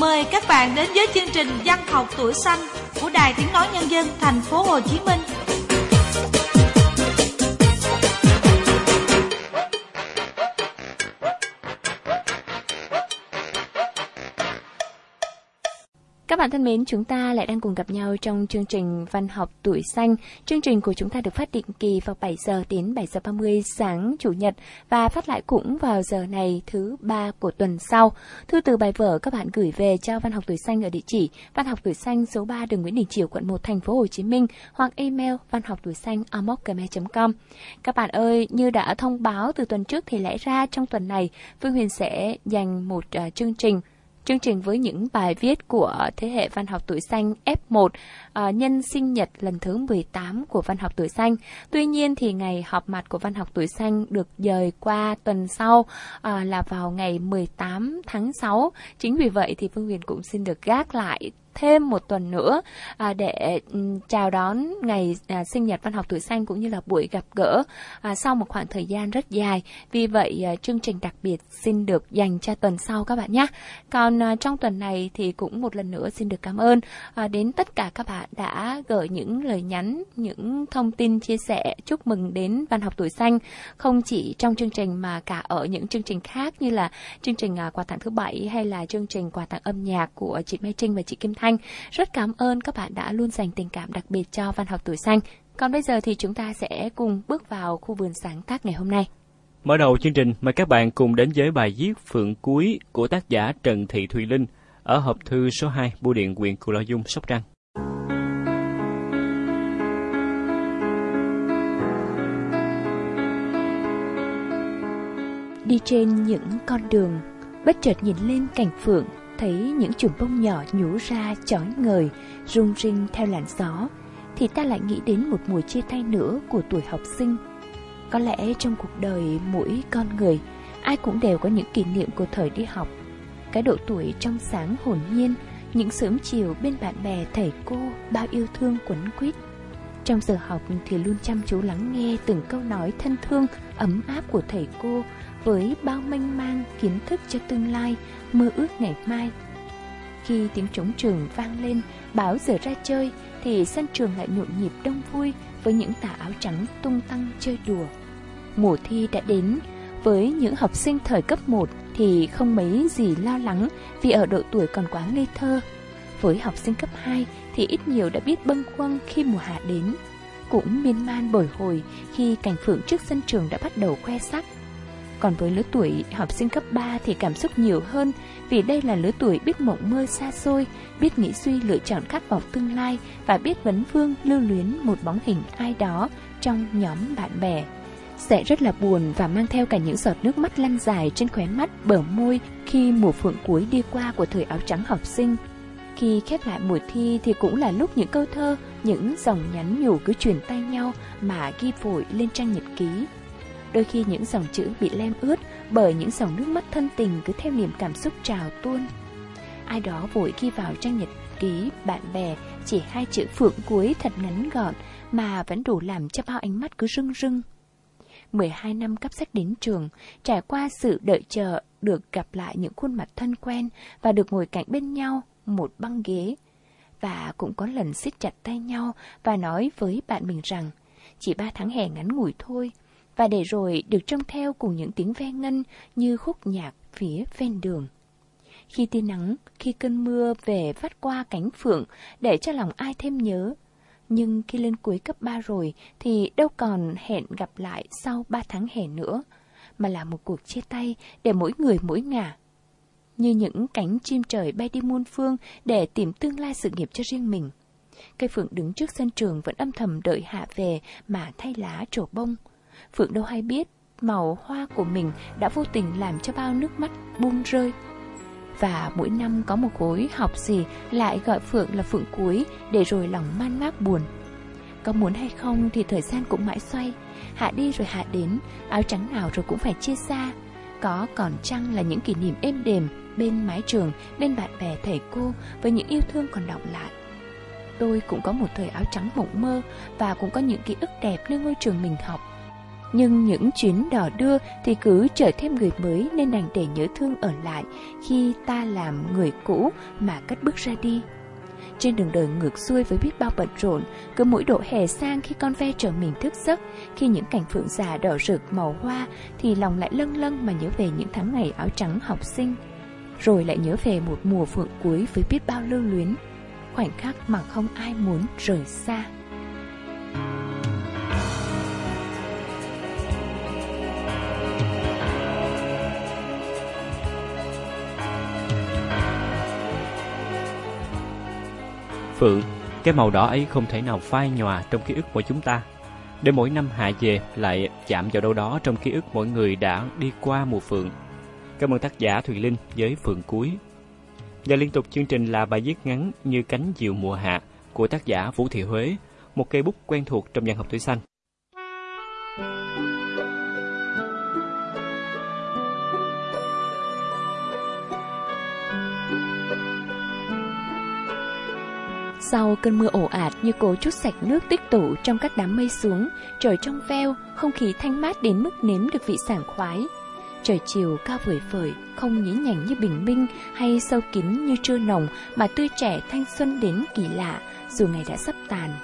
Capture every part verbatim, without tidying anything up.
Mời các bạn đến với chương trình Văn học tuổi xanh của Đài Tiếng nói Nhân dân Thành phố Hồ Chí Minh. Các bạn thân mến, chúng ta lại đang cùng gặp nhau trong chương trình Văn học tuổi xanh. Chương trình của chúng ta được phát định kỳ vào bảy giờ đến bảy giờ ba mươi sáng Chủ nhật và phát lại cũng vào giờ này thứ ba của tuần sau. Thư từ bài vở các bạn gửi về cho Văn học tuổi xanh ở địa chỉ Văn học tuổi xanh số ba đường Nguyễn Đình Chiểu, quận một, Thành phố Hồ Chí Minh hoặc email văn học tuổi xanh a m o c gmail chấm com. Các bạn ơi, như đã thông báo từ tuần trước thì lẽ ra trong tuần này Phương Huyền sẽ dành một uh, chương trình Chương trình với những bài viết của thế hệ Văn học tuổi xanh ép một à, nhân sinh nhật lần thứ mười tám của Văn học tuổi xanh. Tuy nhiên thì ngày họp mặt của Văn học tuổi xanh được dời qua tuần sau à, là vào ngày mười tám tháng sáu. Chính vì vậy thì Phương Huyền cũng xin được gác lại thêm một tuần nữa à, để um, chào đón ngày à, sinh nhật Văn học tuổi xanh cũng như là buổi gặp gỡ à, sau một khoảng thời gian rất dài. Vì vậy à, chương trình đặc biệt xin được dành cho tuần sau các bạn nhé. Còn à, trong tuần này thì cũng một lần nữa xin được cảm ơn à, đến tất cả các bạn đã gửi những lời nhắn, những thông tin chia sẻ chúc mừng đến Văn học tuổi xanh, không chỉ trong chương trình mà cả ở những chương trình khác như là chương trình à, quà tặng thứ bảy hay là chương trình quà tặng âm nhạc của chị Mai Trinh và chị Kim Thanh. Rất cảm ơn các bạn đã luôn dành tình cảm đặc biệt cho Văn học tuổi xanh. Còn bây giờ thì chúng ta sẽ cùng bước vào khu vườn sáng tác ngày hôm nay. Mở đầu chương trình, mời các bạn cùng đến với bài viết Phượng Cuối của tác giả Trần Thị Thùy Linh ở hộp thư số hai, Bưu điện huyện Cù Lao Dung, Sóc Trăng. Đi trên những con đường, bất chợt nhìn lên cảnh phượng, thấy những chùm bông nhỏ nhú ra chói ngời, rung rinh theo làn gió, thì ta lại nghĩ đến một mùa chia tay nữa của tuổi học sinh. Có lẽ trong cuộc đời mỗi con người, ai cũng đều có những kỷ niệm của thời đi học. Cái độ tuổi trong sáng hồn nhiên, những sớm chiều bên bạn bè thầy cô, bao yêu thương quấn quýt. Trong giờ học thì luôn chăm chú lắng nghe từng câu nói thân thương, ấm áp của thầy cô, với bao mênh mang kiến thức cho tương lai, mơ ước ngày mai. Khi tiếng trống trường vang lên, báo giờ ra chơi, thì sân trường lại nhộn nhịp đông vui với những tà áo trắng tung tăng chơi đùa. Mùa thi đã đến, với những học sinh thời cấp một thì không mấy gì lo lắng vì ở độ tuổi còn quá ngây thơ. Với học sinh cấp hai thì ít nhiều đã biết bâng khuâng khi mùa hạ đến, cũng miên man bồi hồi khi cảnh phượng trước sân trường đã bắt đầu khoe sắc. Còn với lứa tuổi học sinh cấp ba thì cảm xúc nhiều hơn, vì đây là lứa tuổi biết mộng mơ xa xôi, biết nghĩ suy lựa chọn khát vọng tương lai và biết vấn vương lưu luyến một bóng hình ai đó trong nhóm bạn bè. Sẽ rất là buồn và mang theo cả những giọt nước mắt lăn dài trên khóe mắt, bờ môi khi mùa phượng cuối đi qua của thời áo trắng học sinh. Khi khép lại mùa thi thì cũng là lúc những câu thơ, những dòng nhắn nhủ cứ truyền tay nhau mà ghi vội lên trang nhật ký. Đôi khi những dòng chữ bị lem ướt bởi những dòng nước mắt thân tình cứ theo niềm cảm xúc trào tuôn. Ai đó vội ghi vào trang nhật ký bạn bè chỉ hai chữ phượng cuối thật ngắn gọn mà vẫn đủ làm cho bao ánh mắt cứ rưng rưng. mười hai năm cắp sách đến trường, trải qua sự đợi chờ được gặp lại những khuôn mặt thân quen và được ngồi cạnh bên nhau một băng ghế. Và cũng có lần siết chặt tay nhau và nói với bạn mình rằng chỉ ba tháng hè ngắn ngủi thôi. Và để rồi được trông theo cùng những tiếng ve ngân như khúc nhạc phía ven đường. Khi tia nắng, khi cơn mưa về vắt qua cánh phượng để cho lòng ai thêm nhớ. Nhưng khi lên cuối cấp ba rồi thì đâu còn hẹn gặp lại sau ba tháng hè nữa, mà là một cuộc chia tay để mỗi người mỗi ngả. Như những cánh chim trời bay đi muôn phương để tìm tương lai sự nghiệp cho riêng mình. Cây phượng đứng trước sân trường vẫn âm thầm đợi hạ về mà thay lá trổ bông. Phượng đâu hay biết, màu hoa của mình đã vô tình làm cho bao nước mắt buông rơi. Và mỗi năm có một khối học gì lại gọi Phượng là Phượng cuối để rồi lòng man mác buồn. Có muốn hay không thì thời gian cũng mãi xoay, hạ đi rồi hạ đến, áo trắng nào rồi cũng phải chia xa. Có còn chăng là những kỷ niệm êm đềm bên mái trường, bên bạn bè thầy cô với những yêu thương còn đọng lại. Tôi cũng có một thời áo trắng mộng mơ và cũng có những ký ức đẹp nơi ngôi trường mình học. Nhưng những chuyến đò đưa thì cứ chở thêm người mới nên đành để nhớ thương ở lại khi ta làm người cũ mà cất bước ra đi. Trên đường đời ngược xuôi với biết bao bận rộn, cứ mỗi độ hè sang khi con ve chở mình thức giấc, khi những cành phượng già đỏ rực màu hoa thì lòng lại lâng lâng mà nhớ về những tháng ngày áo trắng học sinh. Rồi lại nhớ về một mùa phượng cuối với biết bao lưu luyến, khoảnh khắc mà không ai muốn rời xa. Phượng, cái màu đỏ ấy không thể nào phai nhòa trong ký ức của chúng ta, để mỗi năm hạ về lại chạm vào đâu đó trong ký ức mỗi người đã đi qua mùa phượng. Cảm ơn tác giả Thùy Linh với Phượng Cuối. Và liên tục chương trình là bài viết ngắn Như Cánh Diều Mùa Hạ của tác giả Vũ Thị Huế, một cây bút quen thuộc trong Văn học tuổi xanh. Sau cơn mưa ồ ạt như cố trút sạch nước tích tụ trong các đám mây xuống, trời trong veo, không khí thanh mát đến mức nếm được vị sảng khoái. Trời chiều cao vời vợi, không nhí nhảnh như bình minh hay sâu kín như trưa nồng mà tươi trẻ thanh xuân đến kỳ lạ dù ngày đã sắp tàn.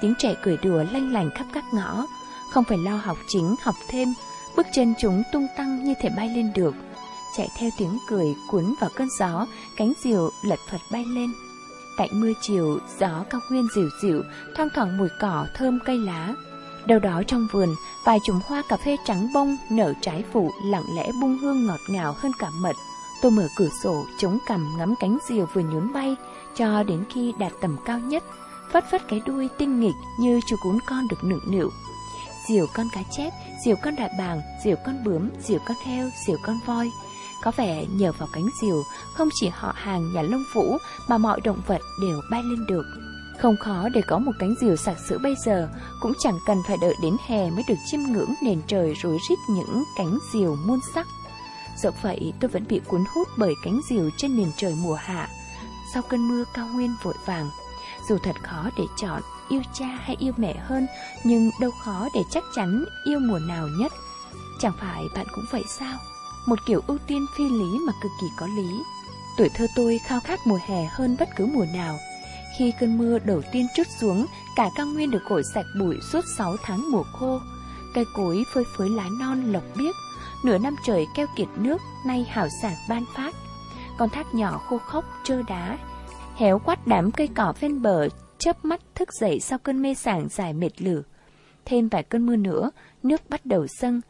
Tiếng trẻ cười đùa lanh lành khắp các ngõ, không phải lo học chính học thêm, bước chân chúng tung tăng như thể bay lên được. Chạy theo tiếng cười cuốn vào cơn gió, cánh diều lật phật bay lên. Tại mưa chiều, gió cao nguyên dịu dịu, thoang thoảng mùi cỏ thơm cây lá. Đâu đó trong vườn, vài chùm hoa cà phê trắng bông nở trái phụ lặng lẽ bung hương ngọt ngào hơn cả mật. Tôi mở cửa sổ, chống cằm ngắm cánh diều vừa nhún bay, cho đến khi đạt tầm cao nhất, phất phất cái đuôi tinh nghịch như chú cún con được nựng nựu. Diều con cá chép, diều con đại bàng, diều con bướm, diều con heo, diều con voi. Có vẻ nhờ vào cánh diều, không chỉ họ hàng nhà Long Vũ mà mọi động vật đều bay lên được. Không khó để có một cánh diều sặc sỡ bây giờ, cũng chẳng cần phải đợi đến hè mới được chiêm ngưỡng nền trời rối rít những cánh diều muôn sắc. Dẫu vậy, tôi vẫn bị cuốn hút bởi cánh diều trên nền trời mùa hạ, sau cơn mưa cao nguyên vội vàng. Dù thật khó để chọn yêu cha hay yêu mẹ hơn, nhưng đâu khó để chắc chắn yêu mùa nào nhất. Chẳng phải bạn cũng vậy sao? Một kiểu ưu tiên phi lý mà cực kỳ có lý. Tuổi thơ tôi khao khát mùa hè hơn bất cứ mùa nào. Khi cơn mưa đầu tiên trút xuống, cả cao nguyên được gội sạch bụi suốt sáu tháng mùa khô. Cây cối phơi phới lá non lộc biếc, nửa năm trời keo kiệt nước, nay hào sảng ban phát. Con thác nhỏ khô khốc, trơ đá, héo quắt đám cây cỏ ven bờ, chớp mắt thức dậy sau cơn mê sảng dài mệt lử. Thêm vài cơn mưa nữa, nước bắt đầu dâng.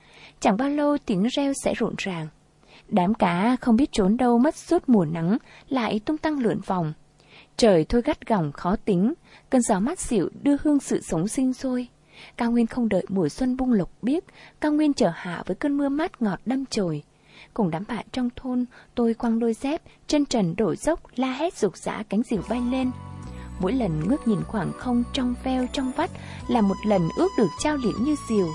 Chẳng bao lâu tiếng reo sẽ rộn ràng. Đám cá không biết trốn đâu mất suốt mùa nắng, lại tung tăng lượn vòng. Trời thôi gắt gỏng khó tính, cơn gió mát xịu đưa hương sự sống sinh sôi. Cao nguyên không đợi mùa xuân bung lộc biếc, cao nguyên trở hạ với cơn mưa mát ngọt đâm chồi. Cùng đám bạn trong thôn, tôi quăng đôi dép, chân trần đổ dốc, la hét rục rã cánh diều bay lên. Mỗi lần ngước nhìn khoảng không trong veo trong vắt là một lần ước được trao liễu như diều.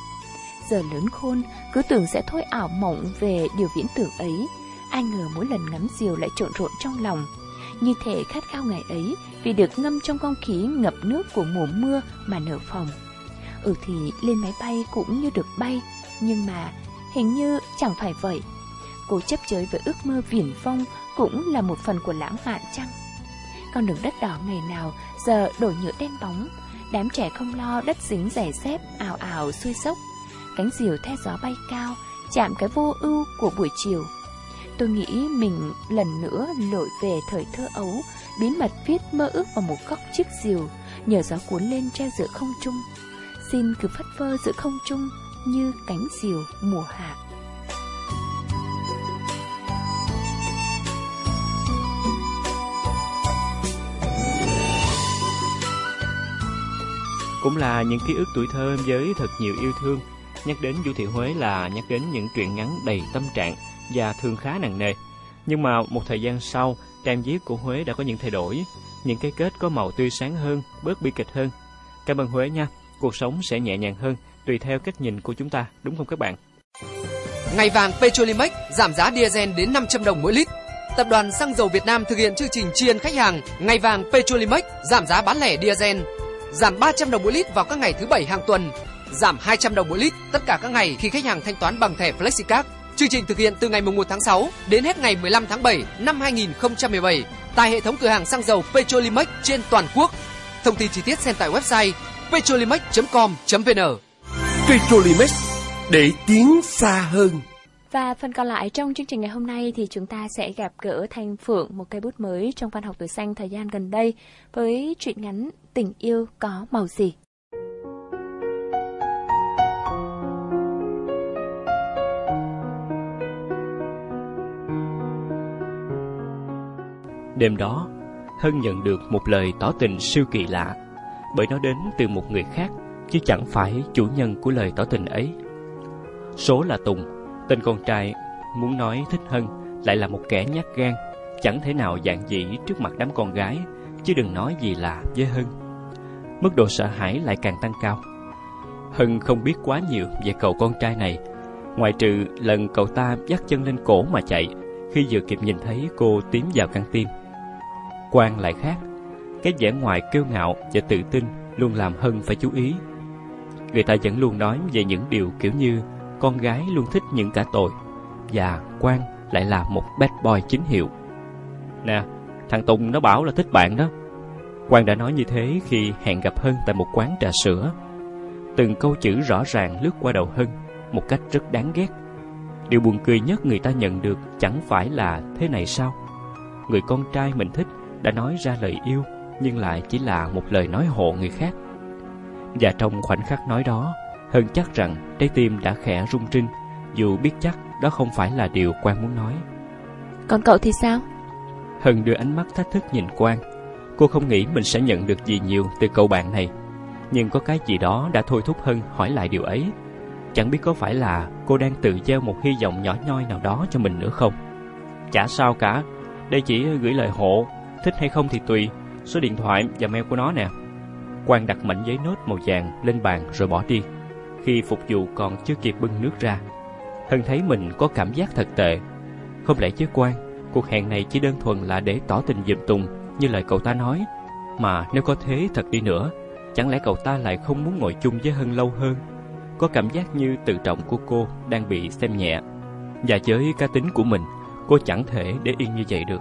Giờ lớn khôn, cứ tưởng sẽ thôi ảo mộng về điều viễn tưởng ấy. Ai ngờ mỗi lần ngắm diều lại trộn rộn trong lòng. Như thể khát khao ngày ấy vì được ngâm trong không khí ngập nước của mùa mưa mà nở phòng. Ừ thì lên máy bay cũng như được bay, nhưng mà hình như chẳng phải vậy. Cố chấp chới với ước mơ viển vông cũng là một phần của lãng mạn chăng? Con đường đất đỏ ngày nào giờ đổi nhựa đen bóng. Đám trẻ không lo đất dính rẻ xếp, ào ào xuôi dốc. Cánh diều theo gió bay cao, chạm cái vô ưu của buổi chiều. Tôi nghĩ mình lần nữa lội về thời thơ ấu, bí mật viết mơ ước vào một góc chiếc diều, nhờ gió cuốn lên treo giữa không trung. Xin cứ phất phơ giữa không trung như cánh diều mùa hạ. Cũng là những ký ức tuổi thơ với thật nhiều yêu thương. Nhắc đến Vũ Thị Huế là nhắc đến những truyện ngắn đầy tâm trạng và thường khá nặng nề. Nhưng mà một thời gian sau, trang viết của Huế đã có những thay đổi, những cái kết có màu tươi sáng hơn, bớt bi kịch hơn. Cảm ơn Huế nha, cuộc sống sẽ nhẹ nhàng hơn tùy theo cách nhìn của chúng ta, đúng không các bạn? Ngày vàng Petrolimex giảm giá diesel đến năm trăm đồng mỗi lít. Tập đoàn Xăng dầu Việt Nam thực hiện chương trình tri ân khách hàng Ngày vàng Petrolimex giảm giá bán lẻ diesel, giảm ba trăm đồng mỗi lít vào các ngày thứ bảy hàng tuần. giảm hai trăm đồng mỗi lít tất cả các ngày khi khách hàng thanh toán bằng thẻ Flexicard. Chương trình thực hiện từ ngày mùng một tháng sáu đến hết ngày mười lăm tháng bảy năm hai nghìn không trăm mười bảy tại hệ thống cửa hàng xăng dầu Petrolimex trên toàn quốc. Thông tin chi tiết xem tại website petrolimex chấm com chấm vn. Petrolimex, để tiến xa hơn. Và phần còn lại trong chương trình ngày hôm nay thì chúng ta sẽ gặp gỡ Thanh Phượng, một cây bút mới trong văn học tuổi xanh thời gian gần đây, với truyện ngắn Tình yêu có màu gì. Đêm đó, Hân nhận được một lời tỏ tình siêu kỳ lạ, bởi nó đến từ một người khác, chứ chẳng phải chủ nhân của lời tỏ tình ấy. Số là Tùng, tên con trai muốn nói thích Hân, lại là một kẻ nhát gan, chẳng thể nào dạn dĩ trước mặt đám con gái, chứ đừng nói gì là với Hân. Mức độ sợ hãi lại càng tăng cao. Hân không biết quá nhiều về cậu con trai này, ngoại trừ lần cậu ta dắt chân lên cổ mà chạy, khi vừa kịp nhìn thấy cô tiến vào căn tin. Quang lại khác, cái vẻ ngoài kiêu ngạo và tự tin luôn làm Hân phải chú ý. Người ta vẫn luôn nói về những điều kiểu như con gái luôn thích những cả tội, và Quang lại là một bad boy chính hiệu. Nè, thằng Tùng nó bảo là thích bạn đó. Quang đã nói như thế khi hẹn gặp Hân tại một quán trà sữa. Từng câu chữ rõ ràng lướt qua đầu Hân một cách rất đáng ghét. Điều buồn cười nhất người ta nhận được chẳng phải là thế này sao? Người con trai mình thích đã nói ra lời yêu, nhưng lại chỉ là một lời nói hộ người khác. Và trong khoảnh khắc nói đó, Hân chắc rằng trái tim đã khẽ rung rinh, dù biết chắc đó không phải là điều Quang muốn nói. Còn cậu thì sao? Hân đưa ánh mắt thách thức nhìn Quang. Cô không nghĩ mình sẽ nhận được gì nhiều từ cậu bạn này, nhưng có cái gì đó đã thôi thúc Hân hỏi lại điều ấy. Chẳng biết có phải là cô đang tự gieo một hy vọng nhỏ nhoi nào đó cho mình nữa không? Chả sao cả, đây chỉ gửi lời hộ, thích hay không thì tùy, số điện thoại và mail của nó nè. Quang đặt mảnh giấy nốt màu vàng lên bàn rồi bỏ đi. Khi phục vụ còn chưa kịp bưng nước ra, Hân thấy mình có cảm giác thật tệ. Không lẽ chứ Quang, cuộc hẹn này chỉ đơn thuần là để tỏ tình giùm Tùng như lời cậu ta nói? Mà nếu có thế thật đi nữa, chẳng lẽ cậu ta lại không muốn ngồi chung với Hân lâu hơn? Có cảm giác như tự trọng của cô đang bị xem nhẹ, và với cá tính của mình, cô chẳng thể để yên như vậy được.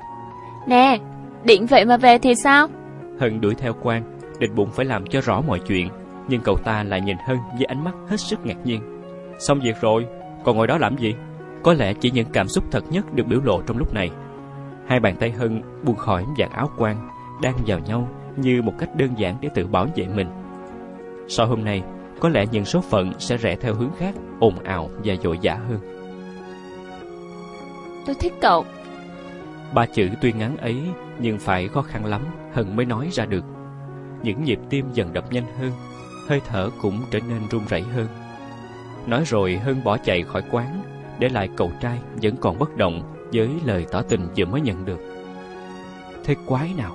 Nè, định vậy mà về thì sao? Hân đuổi theo Quang, định bụng phải làm cho rõ mọi chuyện, nhưng cậu ta lại nhìn Hân với ánh mắt hết sức ngạc nhiên. Xong việc rồi, còn ngồi đó làm gì? Có lẽ chỉ những cảm xúc thật nhất được biểu lộ trong lúc này. Hai bàn tay Hân buông khỏi vạt áo Quang, đan vào nhau như một cách đơn giản để tự bảo vệ mình. Sau hôm nay, có lẽ những số phận sẽ rẽ theo hướng khác, ồn ào và vội vã hơn. Tôi thích cậu. Ba chữ tuy ngắn ấy nhưng phải khó khăn lắm Hân mới nói ra được. Những nhịp tim dần đập nhanh hơn, hơi thở cũng trở nên run rẩy hơn. Nói rồi Hân bỏ chạy khỏi quán, để lại cậu trai vẫn còn bất động với lời tỏ tình vừa mới nhận được. Thế quái nào?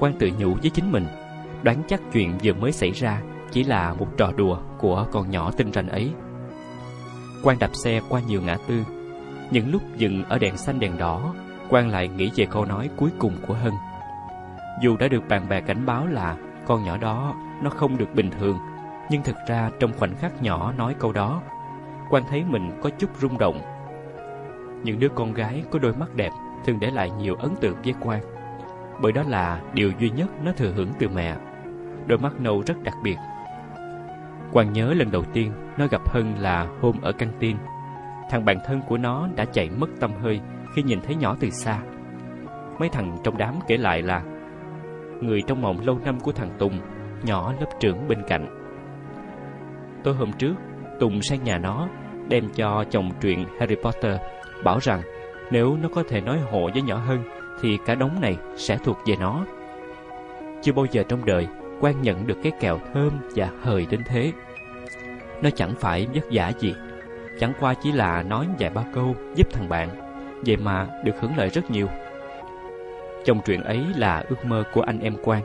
Quang tự nhủ với chính mình, đoán chắc chuyện vừa mới xảy ra chỉ là một trò đùa của con nhỏ tinh ranh ấy. Quang đạp xe qua nhiều ngã tư. Những lúc dừng ở đèn xanh đèn đỏ, Quang lại nghĩ về câu nói cuối cùng của Hân. Dù đã được bạn bè cảnh báo là con nhỏ đó nó không được bình thường, nhưng thực ra trong khoảnh khắc nhỏ nói câu đó, Quang thấy mình có chút rung động. Những đứa con gái có đôi mắt đẹp thường để lại nhiều ấn tượng với Quang, bởi đó là điều duy nhất nó thừa hưởng từ mẹ, đôi mắt nâu rất đặc biệt. Quang nhớ lần đầu tiên nó gặp Hân là hôm ở căng tin. Thằng bạn thân của nó đã chạy mất tăm hơi khi nhìn thấy nhỏ từ xa. Mấy thằng trong đám kể lại là người trong mộng lâu năm của thằng Tùng, nhỏ lớp trưởng bên cạnh. Tối hôm trước, Tùng sang nhà nó, đem cho chồng truyện Harry Potter, bảo rằng nếu nó có thể nói hộ với nhỏ Hân thì cả đống này sẽ thuộc về nó. Chưa bao giờ trong đời Quang nhận được cái kẹo thơm và hời đến thế. Nó chẳng phải vất vả gì, chẳng qua chỉ là nói vài ba câu giúp thằng bạn, vậy mà được hưởng lợi rất nhiều. Trong chuyện ấy là ước mơ của anh em Quang.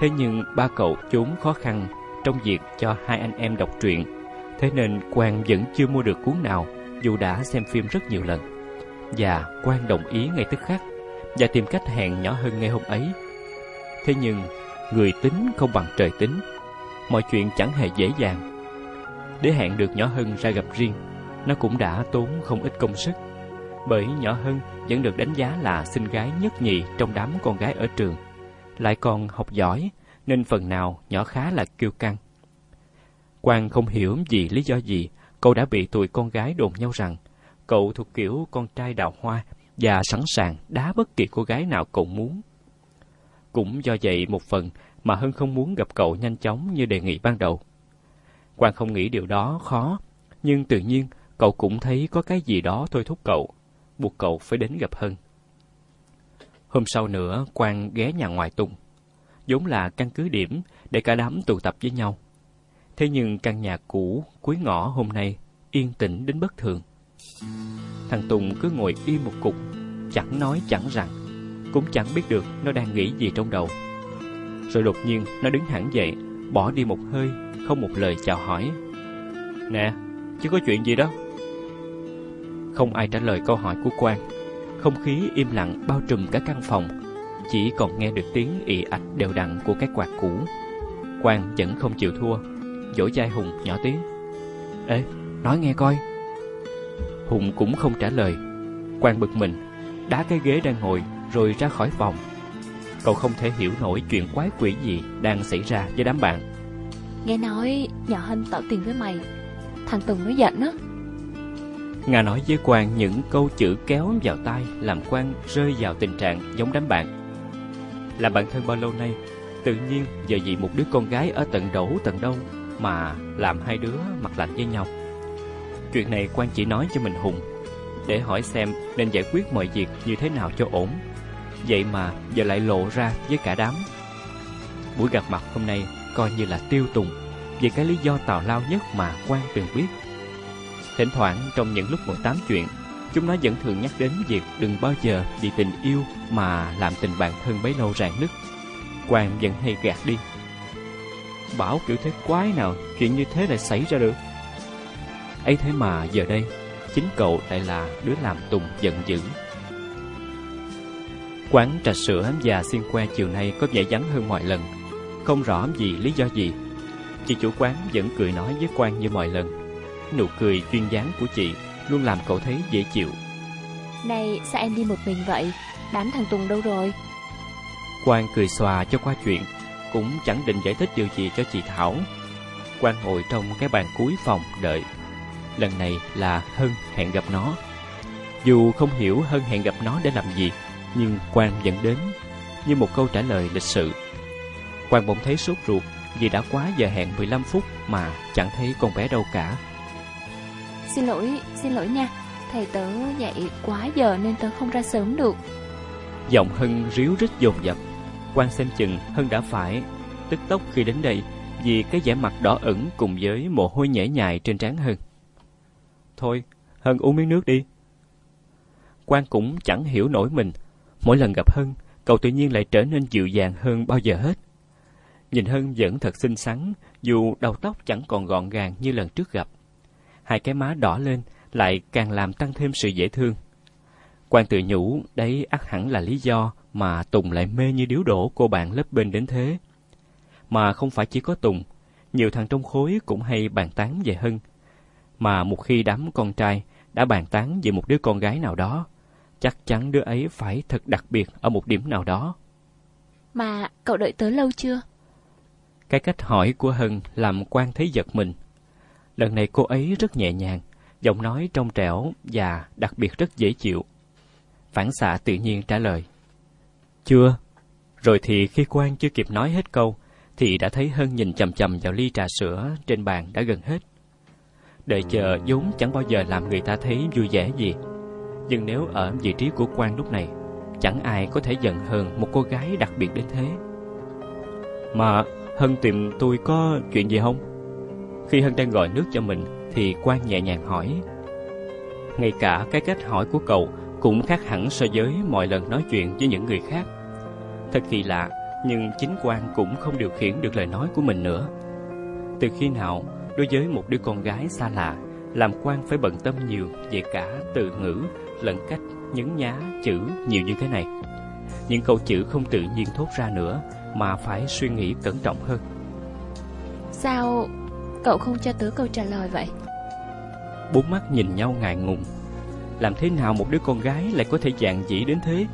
Thế nhưng ba cậu vốn khó khăn trong việc cho hai anh em đọc truyện, thế nên Quang vẫn chưa mua được cuốn nào dù đã xem phim rất nhiều lần. Và Quang đồng ý ngay tức khắc và tìm cách hẹn nhỏ hơn ngay hôm ấy. Thế nhưng người tính không bằng trời tính, mọi chuyện chẳng hề dễ dàng. Để hẹn được nhỏ Hân ra gặp riêng, nó cũng đã tốn không ít công sức. Bởi nhỏ Hân vẫn được đánh giá là xinh gái nhất nhì trong đám con gái ở trường, lại còn học giỏi nên phần nào nhỏ khá là kiêu căng. Quang không hiểu vì lý do gì cậu đã bị tụi con gái đồn nhau rằng cậu thuộc kiểu con trai đào hoa và sẵn sàng đá bất kỳ cô gái nào cậu muốn. Cũng do vậy một phần mà Hân không muốn gặp cậu nhanh chóng như đề nghị ban đầu. Quang không nghĩ điều đó khó, nhưng tự nhiên cậu cũng thấy có cái gì đó thôi thúc cậu, buộc cậu phải đến gặp Hân. Hôm sau nữa, Quang ghé nhà ngoại Tùng, vốn là căn cứ điểm để cả đám tụ tập với nhau. Thế nhưng căn nhà cũ cuối ngõ hôm nay yên tĩnh đến bất thường. Thằng Tùng cứ ngồi im một cục, chẳng nói chẳng rằng, cũng chẳng biết được nó đang nghĩ gì trong đầu. Rồi đột nhiên nó đứng hẳn dậy, bỏ đi một hơi, không một lời chào hỏi. Nè, chứ có chuyện gì đó? Không ai trả lời câu hỏi của Quang. Không khí im lặng bao trùm cả căn phòng, chỉ còn nghe được tiếng ì ạch đều đặn của cái quạt cũ. Quang vẫn không chịu thua, dỗ vai Hùng nhỏ tiếng. Ê, nói nghe coi. Hùng cũng không trả lời. Quang bực mình, đá cái ghế đang ngồi rồi ra khỏi phòng. Cậu không thể hiểu nổi chuyện quái quỷ gì đang xảy ra với đám bạn. Nghe nói nhỏ Hân tỏ tình với mày, thằng Tùng nó giận á. Nga nói với Quang những câu chữ kéo vào tai, làm Quang rơi vào tình trạng giống đám bạn. Làm bạn thân bao lâu nay, tự nhiên giờ vì một đứa con gái ở tận đổ tận đông mà làm hai đứa mặt lạnh với nhau. Chuyện này Quang chỉ nói cho mình Hùng, để hỏi xem nên giải quyết mọi việc như thế nào cho ổn. Vậy mà giờ lại lộ ra với cả đám. Buổi gặp mặt hôm nay coi như là tiêu Tùng về cái lý do tào lao nhất mà Quang từng biết. Thỉnh thoảng trong những lúc ngồi tám chuyện, chúng nó vẫn thường nhắc đến việc đừng bao giờ vì tình yêu mà làm tình bạn thân bấy lâu rạn nứt. Quang vẫn hay gạt đi, bảo kiểu thế quái nào chuyện như thế lại xảy ra được. Ấy thế mà giờ đây chính cậu lại là đứa làm Tùng giận dữ. Quán trà sữa và xiên que chiều nay có vẻ vắng hơn mọi lần, không rõ vì lý do gì. Chị chủ quán vẫn cười nói với Quang như mọi lần. Nụ cười duyên dáng của chị luôn làm cậu thấy dễ chịu. Này, sao em đi một mình vậy? Đám thằng Tùng đâu rồi? Quang cười xòa cho qua chuyện, cũng chẳng định giải thích điều gì cho chị Thảo. Quang ngồi trong cái bàn cuối phòng đợi. Lần này là Hân hẹn gặp nó. Dù không hiểu Hân hẹn gặp nó để làm gì, nhưng Quang vẫn đến, như một câu trả lời lịch sự. Quang bỗng thấy sốt ruột vì đã quá giờ hẹn mười lăm phút mà chẳng thấy con bé đâu cả. Xin lỗi, xin lỗi nha, thầy tớ dạy quá giờ nên tớ không ra sớm được. Giọng Hân ríu rít dồn dập. Quang xem chừng Hân đã phải tức tốc khi đến đây vì cái vẻ mặt đỏ ửng cùng với mồ hôi nhễ nhại trên trán Hân. Thôi, Hân uống miếng nước đi. Quang cũng chẳng hiểu nổi mình. Mỗi lần gặp Hân, cậu tự nhiên lại trở nên dịu dàng hơn bao giờ hết. Nhìn Hân vẫn thật xinh xắn, dù đầu tóc chẳng còn gọn gàng như lần trước gặp. Hai cái má đỏ lên lại càng làm tăng thêm sự dễ thương. Quang tự nhủ, đấy ắt hẳn là lý do mà Tùng lại mê như điếu đổ cô bạn lớp bên đến thế. Mà không phải chỉ có Tùng, nhiều thằng trong khối cũng hay bàn tán về Hân. Mà một khi đám con trai đã bàn tán về một đứa con gái nào đó, chắc chắn đứa ấy phải thật đặc biệt ở một điểm nào đó. Mà cậu đợi tớ lâu chưa? Cái cách hỏi của Hân làm Quang thấy giật mình. Lần này cô ấy rất nhẹ nhàng, giọng nói trong trẻo và đặc biệt rất dễ chịu. Phản xạ tự nhiên trả lời. Chưa. Rồi thì khi Quang chưa kịp nói hết câu, thì đã thấy Hân nhìn chằm chằm vào ly trà sữa trên bàn đã gần hết. Đợi chờ vốn chẳng bao giờ làm người ta thấy vui vẻ gì. Nhưng nếu ở vị trí của Quang lúc này, chẳng ai có thể giận hơn một cô gái đặc biệt đến thế. Mà Hân tìm tôi có chuyện gì không? Khi Hân đang gọi nước cho mình thì Quang nhẹ nhàng hỏi. Ngay cả cái cách hỏi của cậu cũng khác hẳn so với mọi lần nói chuyện với những người khác. Thật kỳ lạ, nhưng chính Quang cũng không điều khiển được lời nói của mình nữa. Từ khi nào đối với một đứa con gái xa lạ, làm Quang phải bận tâm nhiều về cả từ ngữ lẫn cách nhấn nhá chữ nhiều như thế này. Những câu chữ không tự nhiên thốt ra nữa mà phải suy nghĩ cẩn trọng hơn. Sao cậu không cho tớ câu trả lời vậy? Bốn mắt nhìn nhau ngại ngùng. Làm thế nào một đứa con gái lại có thể dạn dĩ đến thế,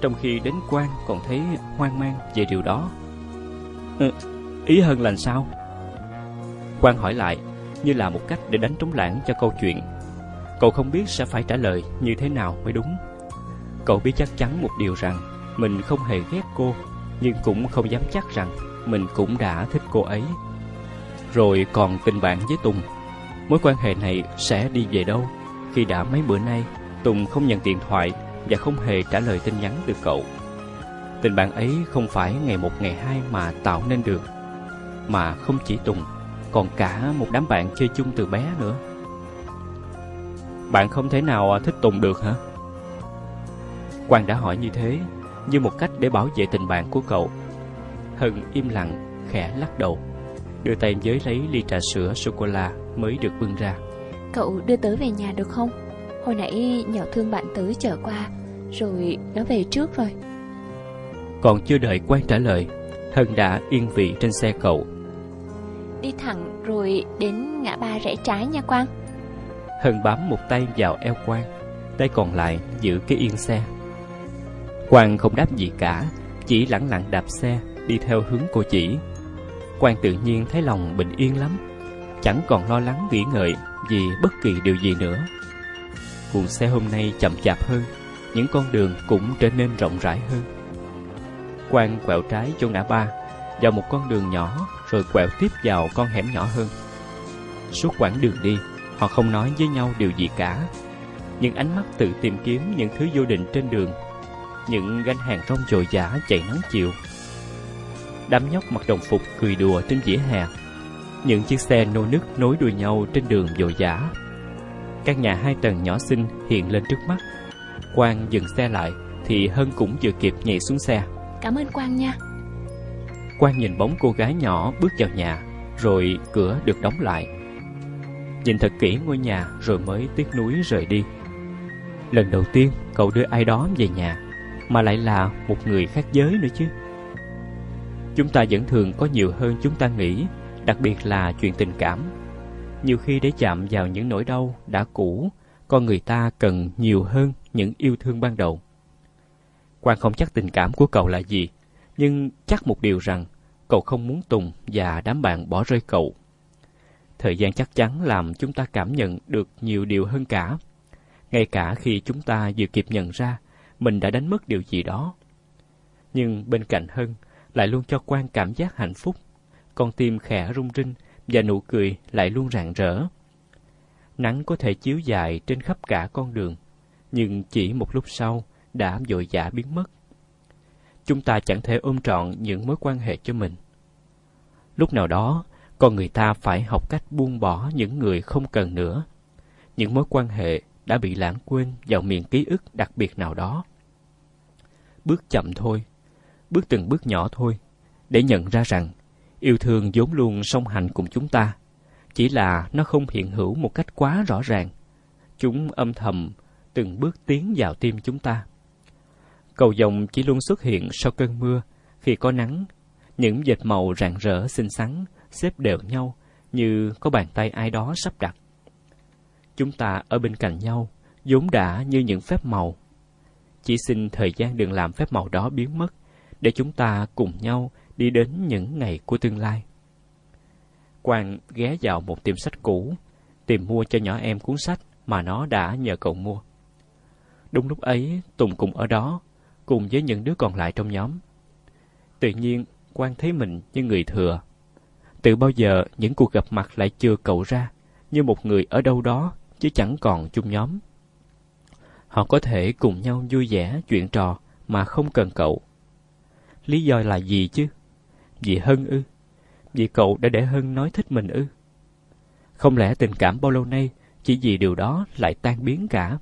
trong khi đến Quang còn thấy hoang mang về điều đó. Ừ, ý Hân là sao? Quang hỏi lại, như là một cách để đánh trống lãng cho câu chuyện. Cậu không biết sẽ phải trả lời như thế nào mới đúng. Cậu biết chắc chắn một điều rằng mình không hề ghét cô, nhưng cũng không dám chắc rằng mình cũng đã thích cô ấy. Rồi còn tình bạn với Tùng, mối quan hệ này sẽ đi về đâu khi đã mấy bữa nay Tùng không nhận điện thoại và không hề trả lời tin nhắn từ cậu? Tình bạn ấy không phải ngày một ngày hai mà tạo nên được, mà không chỉ Tùng, còn cả một đám bạn chơi chung từ bé nữa. Bạn không thể nào thích Tùng được hả? Quang đã hỏi như thế, như một cách để bảo vệ tình bạn của cậu. Hân im lặng, khẽ lắc đầu, đưa tay với lấy ly trà sữa sô-cô-la mới được bưng ra. Cậu đưa tớ về nhà được không? Hồi nãy nhỏ Thương bạn tớ chở qua, rồi nó về trước rồi. Còn chưa đợi Quang trả lời, Hân đã yên vị trên xe cậu. Đi thẳng rồi đến ngã ba rẽ trái nha Quang. Hân bám một tay vào eo Quang, tay còn lại giữ cái yên xe. Quang không đáp gì cả, chỉ lẳng lặng đạp xe đi theo hướng cô chỉ. Quang tự nhiên thấy lòng bình yên lắm, chẳng còn lo lắng nghĩ ngợi vì bất kỳ điều gì nữa. Cuồng xe hôm nay chậm chạp hơn, những con đường cũng trở nên rộng rãi hơn. Quang quẹo trái chỗ ngã ba, vào một con đường nhỏ, rồi quẹo tiếp vào con hẻm nhỏ hơn. Suốt quãng đường đi, họ không nói với nhau điều gì cả, nhưng ánh mắt tự tìm kiếm những thứ vô định trên đường, những gánh hàng rong dồi dả chạy nắng chiều, đám nhóc mặc đồng phục cười đùa trên vỉa hè, những chiếc xe nô nức nối đuôi nhau trên đường vội vã. Căn nhà hai tầng nhỏ xinh hiện lên trước mắt. Quang dừng xe lại thì Hân cũng vừa kịp nhảy xuống xe. Cảm ơn Quang nha. Quang nhìn bóng cô gái nhỏ bước vào nhà, rồi cửa được đóng lại. Nhìn thật kỹ ngôi nhà rồi mới tiếc nuối rời đi. Lần đầu tiên cậu đưa ai đó về nhà, mà lại là một người khác giới nữa chứ. Chúng ta vẫn thường có nhiều hơn chúng ta nghĩ, đặc biệt là chuyện tình cảm. Nhiều khi để chạm vào những nỗi đau đã cũ, con người ta cần nhiều hơn những yêu thương ban đầu. Quang không chắc tình cảm của cậu là gì, nhưng chắc một điều rằng cậu không muốn Tùng và đám bạn bỏ rơi cậu. Thời gian chắc chắn làm chúng ta cảm nhận được nhiều điều hơn cả, ngay cả khi chúng ta vừa kịp nhận ra mình đã đánh mất điều gì đó. Nhưng bên cạnh Hân lại luôn cho Quang cảm giác hạnh phúc, con tim khẽ rung rinh và nụ cười lại luôn rạng rỡ. Nắng có thể chiếu dài trên khắp cả con đường, nhưng chỉ một lúc sau đã vội vã biến mất. Chúng ta chẳng thể ôm trọn những mối quan hệ cho mình. Lúc nào đó, con người ta phải học cách buông bỏ những người không cần nữa, những mối quan hệ đã bị lãng quên vào miền ký ức đặc biệt nào đó. Bước chậm thôi, bước từng bước nhỏ thôi, để nhận ra rằng yêu thương vốn luôn song hành cùng chúng ta, chỉ là nó không hiện hữu một cách quá rõ ràng. Chúng âm thầm từng bước tiến vào tim chúng ta. Cầu vồng chỉ luôn xuất hiện sau cơn mưa, khi có nắng, những vệt màu rạng rỡ xinh xắn xếp đều nhau như có bàn tay ai đó sắp đặt. Chúng ta ở bên cạnh nhau vốn đã như những phép màu, chỉ xin thời gian đừng làm phép màu đó biến mất, để chúng ta cùng nhau đi đến những ngày của tương lai. Quang ghé vào một tiệm sách cũ, tìm mua cho nhỏ em cuốn sách mà nó đã nhờ cậu mua. Đúng lúc ấy, Tùng cũng ở đó, cùng với những đứa còn lại trong nhóm. Tự nhiên, Quang thấy mình như người thừa. Từ bao giờ những cuộc gặp mặt lại chừa cậu ra, như một người ở đâu đó, chứ chẳng còn chung nhóm. Họ có thể cùng nhau vui vẻ chuyện trò mà không cần cậu. Lý do là gì chứ? Vì Hân ư? Vì cậu đã để Hân nói thích mình ư? Không lẽ tình cảm bao lâu nay chỉ vì điều đó lại tan biến cả?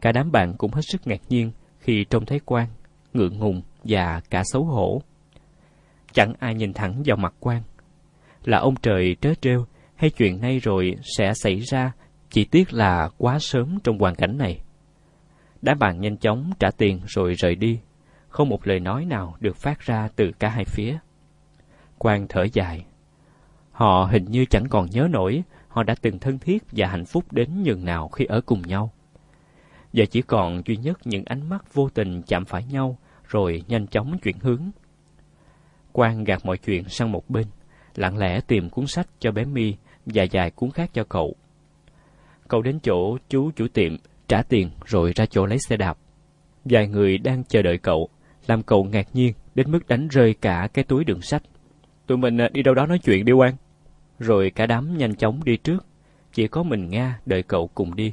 Cả đám bạn cũng hết sức ngạc nhiên khi trông thấy Quang, ngượng ngùng và cả xấu hổ. Chẳng ai nhìn thẳng vào mặt Quang. Là ông trời trớ trêu hay chuyện nay rồi sẽ xảy ra, chỉ tiếc là quá sớm trong hoàn cảnh này. Đám bạn nhanh chóng trả tiền rồi rời đi. Không một lời nói nào được phát ra từ cả hai phía. Quang thở dài. Họ hình như chẳng còn nhớ nổi họ đã từng thân thiết và hạnh phúc đến nhường nào khi ở cùng nhau. Giờ chỉ còn duy nhất những ánh mắt vô tình chạm phải nhau rồi nhanh chóng chuyển hướng. Quang gạt mọi chuyện sang một bên, lặng lẽ tìm cuốn sách cho bé My và vài cuốn khác cho cậu. Cậu đến chỗ chú chủ tiệm, trả tiền rồi ra chỗ lấy xe đạp. Vài người đang chờ đợi cậu, làm cậu ngạc nhiên đến mức đánh rơi cả cái túi đựng sách. Tụi mình đi đâu đó nói chuyện đi Quang. Rồi cả đám nhanh chóng đi trước, chỉ có mình Nga đợi cậu cùng đi.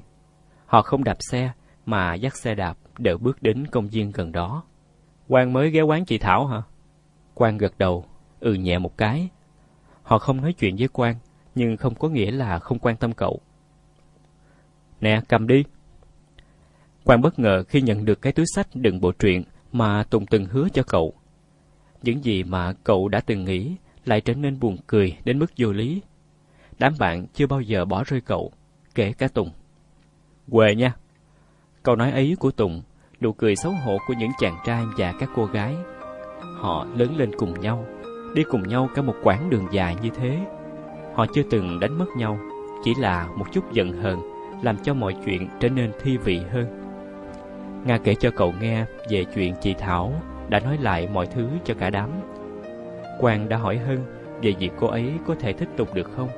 Họ không đạp xe mà dắt xe đạp đỡ bước đến công viên gần đó. Quang mới ghé quán chị Thảo hả? Quang gật đầu, ừ nhẹ một cái. Họ không nói chuyện với Quang, nhưng không có nghĩa là không quan tâm cậu. Nè, cầm đi. Quang bất ngờ khi nhận được cái túi sách đựng bộ truyện mà Tùng từng hứa cho cậu. Những gì mà cậu đã từng nghĩ lại trở nên buồn cười đến mức vô lý. Đám bạn chưa bao giờ bỏ rơi cậu, kể cả Tùng. Quê nha. Câu nói ấy của Tùng, nụ cười xấu hổ của những chàng trai và các cô gái. Họ lớn lên cùng nhau, đi cùng nhau cả một quãng đường dài như thế. Họ chưa từng đánh mất nhau, chỉ là một chút giận hờn làm cho mọi chuyện trở nên thi vị hơn. Nga kể cho cậu nghe về chuyện chị Thảo đã nói lại mọi thứ cho cả đám. Quang đã hỏi Hân về việc cô ấy có thể thích Tùng được không.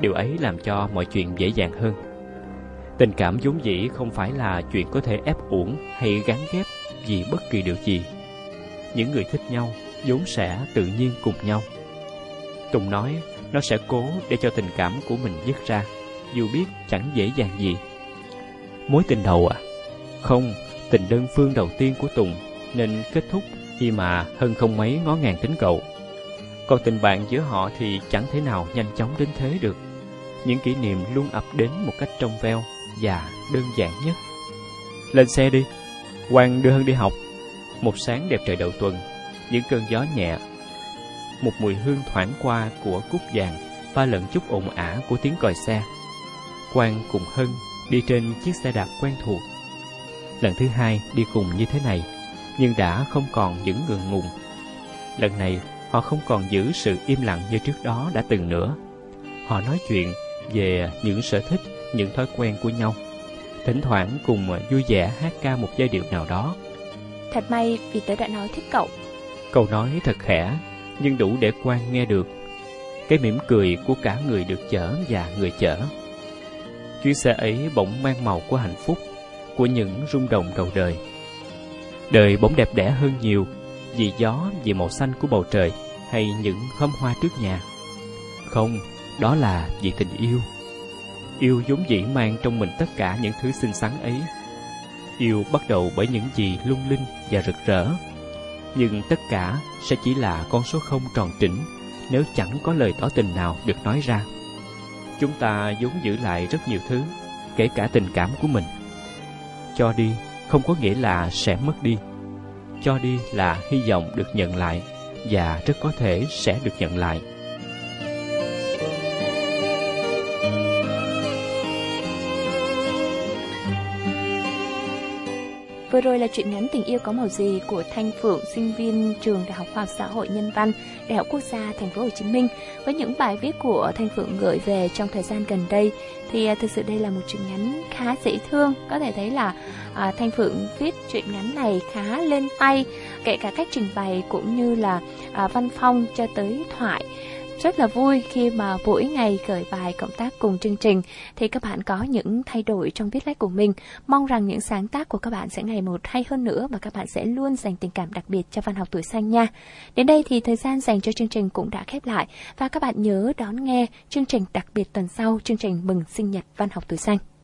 Điều ấy làm cho mọi chuyện dễ dàng hơn. Tình cảm vốn dĩ không phải là chuyện có thể ép uổng hay gắn ghép vì bất kỳ điều gì. Những người thích nhau vốn sẽ tự nhiên cùng nhau. Tùng nói nó sẽ cố để cho tình cảm của mình dứt ra, dù biết chẳng dễ dàng gì. Mối tình đầu à? Không, tình đơn phương đầu tiên của Tùng, nên kết thúc khi mà Hân không mấy ngó ngàng tính cậu. Còn tình bạn giữa họ thì chẳng thể nào nhanh chóng đến thế được. Những kỷ niệm luôn ập đến một cách trong veo và đơn giản nhất. Lên xe đi, Quang đưa Hân đi học. Một sáng đẹp trời đầu tuần, những cơn gió nhẹ, một mùi hương thoảng qua của cúc vàng pha lẫn chút ồn ả của tiếng còi xe. Quang cùng Hân đi trên chiếc xe đạp quen thuộc. Lần thứ hai đi cùng như thế này, nhưng đã không còn những ngượng ngùng. Lần này họ không còn giữ sự im lặng như trước đó đã từng nữa. Họ nói chuyện về những sở thích, những thói quen của nhau, thỉnh thoảng cùng vui vẻ hát ca một giai điệu nào đó. Thật may vì tớ đã nói thích cậu. Câu nói thật khẽ, nhưng đủ để Quang nghe được cái mỉm cười của cả người được chở và người chở. Chuyến xe ấy bỗng mang màu của hạnh phúc, của những rung động đầu đời. Đời bỗng đẹp đẽ hơn nhiều, vì gió, vì màu xanh của bầu trời, hay những khóm hoa trước nhà. Không, đó là vì tình yêu. Yêu vốn dĩ mang trong mình tất cả những thứ xinh xắn ấy. Yêu bắt đầu bởi những gì lung linh và rực rỡ. Nhưng tất cả sẽ chỉ là con số không tròn trĩnh nếu chẳng có lời tỏ tình nào được nói ra. Chúng ta vốn giữ lại rất nhiều thứ, kể cả tình cảm của mình. Cho đi không có nghĩa là sẽ mất đi. Cho đi là hy vọng được nhận lại, và rất có thể sẽ được nhận lại. Vừa rồi là truyện ngắn Tình yêu có màu gì của Thanh Phượng, sinh viên Trường Đại học Khoa học Xã hội Nhân văn Đại học Quốc gia Thành phố Hồ Chí Minh. Với những bài viết của Thanh Phượng gửi về trong thời gian gần đây thì thực sự đây là một truyện ngắn khá dễ thương. Có thể thấy là à, Thanh Phượng viết truyện ngắn này khá lên tay, kể cả cách trình bày cũng như là à, văn phong cho tới thoại. Rất là vui khi mà mỗi ngày gửi bài cộng tác cùng chương trình thì các bạn có những thay đổi trong viết lách của mình. Mong rằng những sáng tác của các bạn sẽ ngày một hay hơn nữa và các bạn sẽ luôn dành tình cảm đặc biệt cho Văn học tuổi xanh nha. Đến đây thì thời gian dành cho chương trình cũng đã khép lại và các bạn nhớ đón nghe chương trình đặc biệt tuần sau, chương trình mừng sinh nhật Văn học tuổi xanh.